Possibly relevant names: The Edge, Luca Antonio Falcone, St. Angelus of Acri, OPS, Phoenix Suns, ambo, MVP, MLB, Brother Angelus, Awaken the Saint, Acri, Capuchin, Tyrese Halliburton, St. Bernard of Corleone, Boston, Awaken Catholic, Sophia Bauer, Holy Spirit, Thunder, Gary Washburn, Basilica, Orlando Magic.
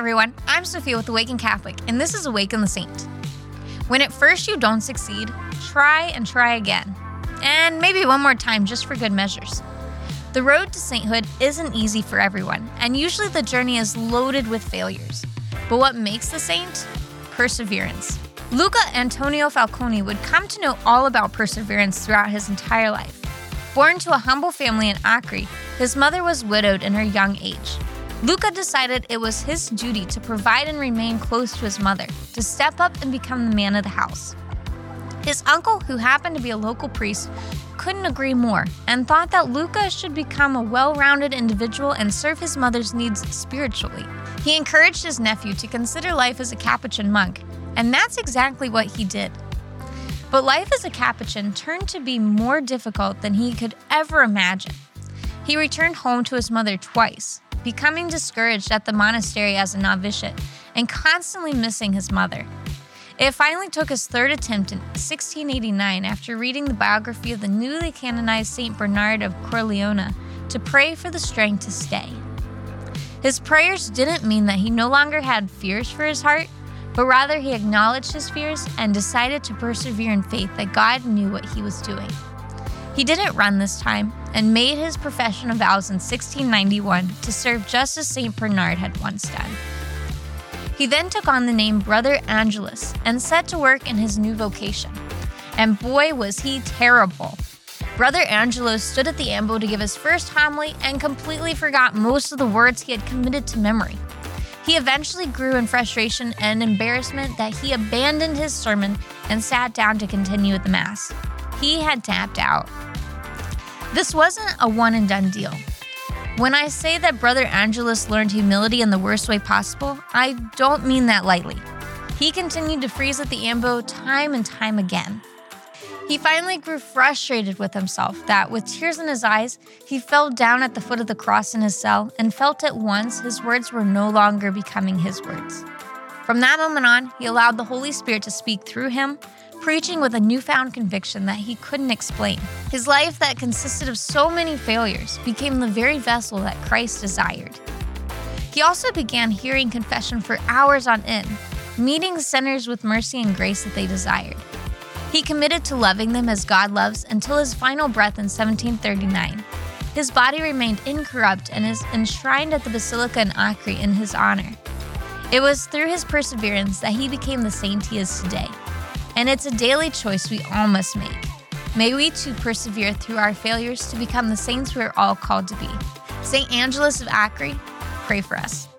everyone, I'm Sophia with Awaken Catholic, and this is Awaken the Saint. When at first you don't succeed, try and try again, and maybe one more time just for good measures. The road to sainthood isn't easy for everyone, and usually the journey is loaded with failures. But what makes the saint? Perseverance. Luca Antonio Falcone would come to know all about perseverance throughout his entire life. Born to a humble family in Acri, his mother was widowed in her young age. Luca decided it was his duty to provide and remain close to his mother, to step up and become the man of the house. His uncle, who happened to be a local priest, couldn't agree more and thought that Luca should become a well-rounded individual and serve his mother's needs spiritually. He encouraged his nephew to consider life as a Capuchin monk, and that's exactly what he did. But life as a Capuchin turned to be more difficult than he could ever imagine. He returned home to his mother twice, becoming discouraged at the monastery as a novitiate and constantly missing his mother. It finally took his third attempt in 1689 after reading the biography of the newly canonized St. Bernard of Corleone to pray for the strength to stay. His prayers didn't mean that he no longer had fears for his heart, but rather he acknowledged his fears and decided to persevere in faith that God knew what he was doing. He didn't run this time and made his profession of vows in 1691 to serve just as St. Bernard had once done. He then took on the name Brother Angelus and set to work in his new vocation. And boy, was he terrible. Brother Angelus stood at the ambo to give his first homily and completely forgot most of the words he had committed to memory. He eventually grew in frustration and embarrassment that he abandoned his sermon and sat down to continue the Mass. He had tapped out. This wasn't a one-and-done deal. When I say that Brother Angelus learned humility in the worst way possible, I don't mean that lightly. He continued to freeze at the ambo time and time again. He finally grew frustrated with himself that, with tears in his eyes, he fell down at the foot of the cross in his cell and felt at once his words were no longer becoming his words. From that moment on, he allowed the Holy Spirit to speak through him, preaching with a newfound conviction that he couldn't explain. His life that consisted of so many failures became the very vessel that Christ desired. He also began hearing confession for hours on end, meeting sinners with mercy and grace that they desired. He committed to loving them as God loves until his final breath in 1739. His body remained incorrupt and is enshrined at the Basilica in Acri in his honor. It was through his perseverance that he became the saint he is today. And it's a daily choice we all must make. May we too persevere through our failures to become the saints we are all called to be. St. Angelus of Acri, pray for us.